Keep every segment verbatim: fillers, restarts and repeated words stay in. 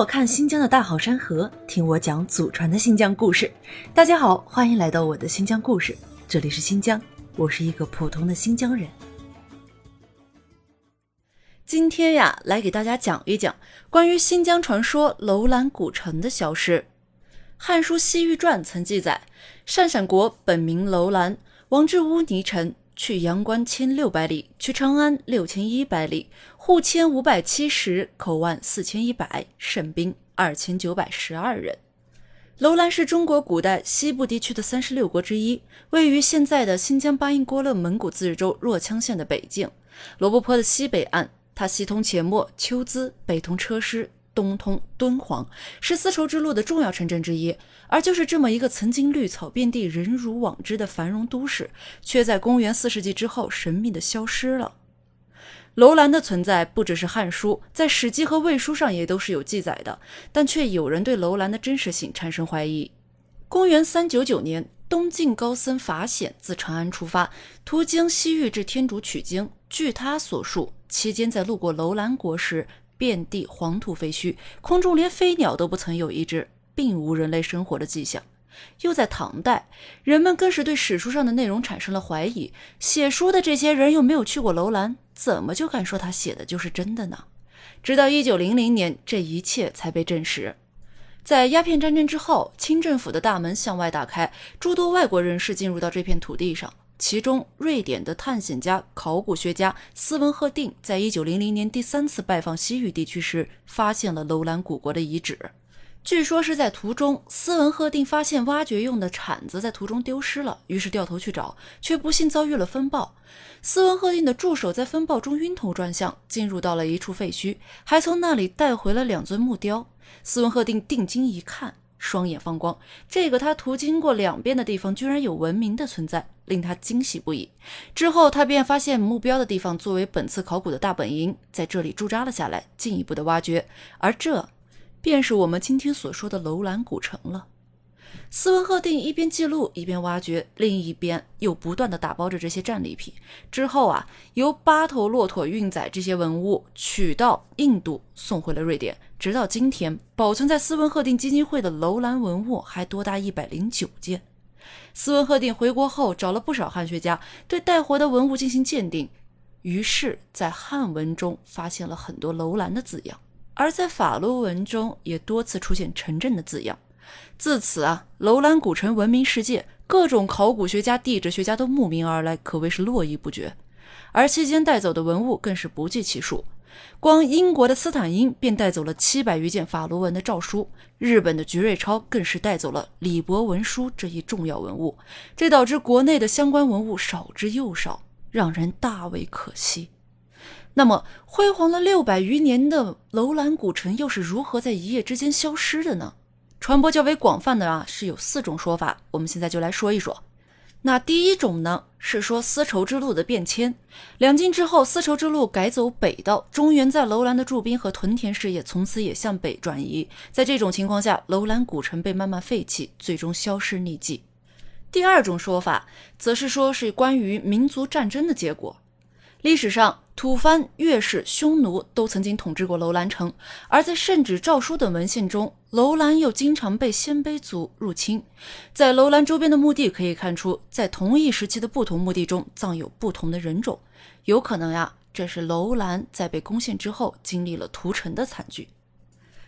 我看新疆的大好山河，听我讲祖传的新疆故事。大家好，欢迎来到我的新疆故事，这里是新疆，我是一个普通的新疆人。今天呀，来给大家讲一讲关于新疆传说楼兰古城的消失。《汉书·西域传》曾记载，鄯善国本名楼兰，王至乌尼城，去阳关千六百里，去长安六千一百里，户千五百七十，口岸四千一百，胜兵二千九百十二人。楼兰是中国古代西部地区的三十六国之一，位于现在的新疆巴音郭勒蒙古自治州若羌县的北境，罗布泊的西北岸。它西通且末、秋孜，北通车师，东通敦煌，是丝绸之路的重要城镇之一。而就是这么一个曾经绿草遍地、人如网之的繁荣都市，却在公元四世纪之后神秘的消失了。楼兰的存在不只是《汉书》，在《史记》和《魏书》上也都是有记载的，但却有人对楼兰的真实性产生怀疑。公元三百九十九年，东晋高僧法显自长安出发，途经西域至天竺取经。据他所述，期间在路过楼兰国时，遍地黄土废墟，空中连飞鸟都不曾有一只，并无人类生活的迹象。又在唐代，人们更是对史书上的内容产生了怀疑，写书的这些人又没有去过楼兰，怎么就敢说他写的就是真的呢？直到一九零零年，这一切才被证实。在鸦片战争之后，清政府的大门向外打开，诸多外国人士进入到这片土地上。其中，瑞典的探险家、考古学家斯文赫定在一九零零年第三次拜访西域地区时，发现了楼兰古国的遗址。据说是在途中，斯文赫定发现挖掘用的铲子在途中丢失了，于是掉头去找，却不幸遭遇了风暴。斯文赫定的助手在风暴中晕头转向，进入到了一处废墟，还从那里带回了两尊木雕。斯文赫定定睛一看，双眼放光，这个他途经过两遍的地方居然有文明的存在，令他惊喜不已。之后他便发现目标的地方作为本次考古的大本营，在这里驻扎了下来，进一步的挖掘，而这便是我们今天所说的楼兰古城了。斯文赫定一边记录一边挖掘，另一边又不断的打包着这些战利品。之后啊，由八头骆驼运载这些文物取到印度，送回了瑞典。直到今天，保存在斯文赫定基金会的楼兰文物还多达一百零九件。斯文赫定回国后找了不少汉学家，对带回的文物进行鉴定，于是在汉文中发现了很多楼兰的字样，而在法卢文中也多次出现城镇的字样。自此啊，楼兰古城闻名世界，各种考古学家、地质学家都慕名而来，可谓是络绎不绝。而期间带走的文物更是不计其数，光英国的斯坦因便带走了七百余件法卢文的诏书，日本的菊瑞超更是带走了李伯文书这一重要文物，这导致国内的相关文物少之又少，让人大为可惜。那么辉煌了六百余年的楼兰古城又是如何在一夜之间消失的呢？传播较为广泛的啊，是有四种说法，我们现在就来说一说。那第一种呢，是说丝绸之路的变迁。两晋之后，丝绸之路改走北道，中原在楼兰的驻兵和屯田事业从此也向北转移。在这种情况下，楼兰古城被慢慢废弃，最终消失匿迹。第二种说法，则是说是关于民族战争的结果。历史上，吐蕃、月氏、匈奴都曾经统治过楼兰城，而在圣旨、诏书等文献中，楼兰又经常被鲜卑族入侵。在楼兰周边的墓地可以看出，在同一时期的不同墓地中葬有不同的人种，有可能呀，这是楼兰在被攻陷之后经历了屠城的惨剧。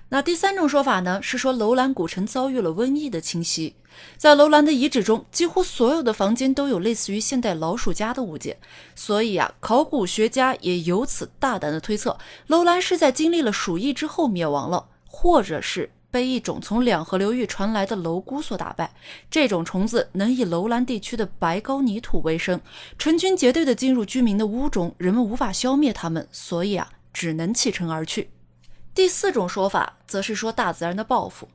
那第三种说法呢，是说楼兰古城遭遇了瘟疫的侵袭。在楼兰的遗址中，几乎所有的房间都有类似于现代老鼠夹的物件，所以啊，考古学家也由此大胆的推测，楼兰是在经历了鼠疫之后灭亡了，或者是被一种从两河流域传来的蝼蛄所打败。这种虫子能以楼兰地区的白膏泥土为生，成群结队的进入居民的屋中，人们无法消灭它们，所以啊，只能弃城而去。第四种说法，则是说大自然的报复。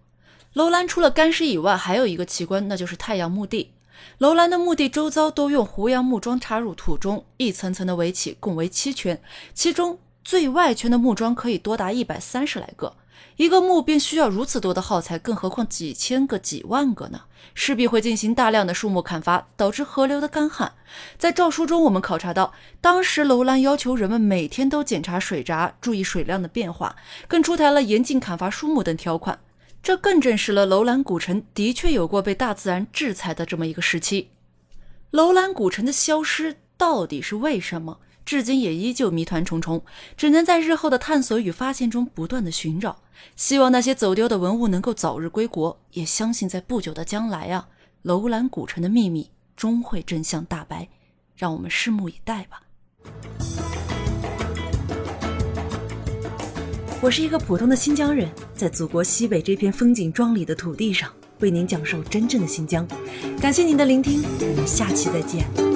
楼兰除了干尸以外，还有一个奇观，那就是太阳墓地。楼兰的墓地周遭都用胡杨木桩插入土中，一层层的围起，共为七圈，其中最外圈的木桩可以多达一百三十来个。一个墓便需要如此多的耗材，更何况几千个几万个呢？势必会进行大量的树木砍伐，导致河流的干旱。在诏书中我们考察到，当时楼兰要求人们每天都检查水闸，注意水量的变化，更出台了严禁砍伐树木等条款。这更证实了楼兰古城的确有过被大自然制裁的这么一个时期。楼兰古城的消失到底是为什么，至今也依旧谜团重重，只能在日后的探索与发现中不断的寻找。希望那些走丢的文物能够早日归国，也相信在不久的将来啊，楼兰古城的秘密终会真相大白，让我们拭目以待吧。我是一个普通的新疆人，在祖国西北这片风景壮丽的土地上，为您讲述真正的新疆。感谢您的聆听，我们下期再见。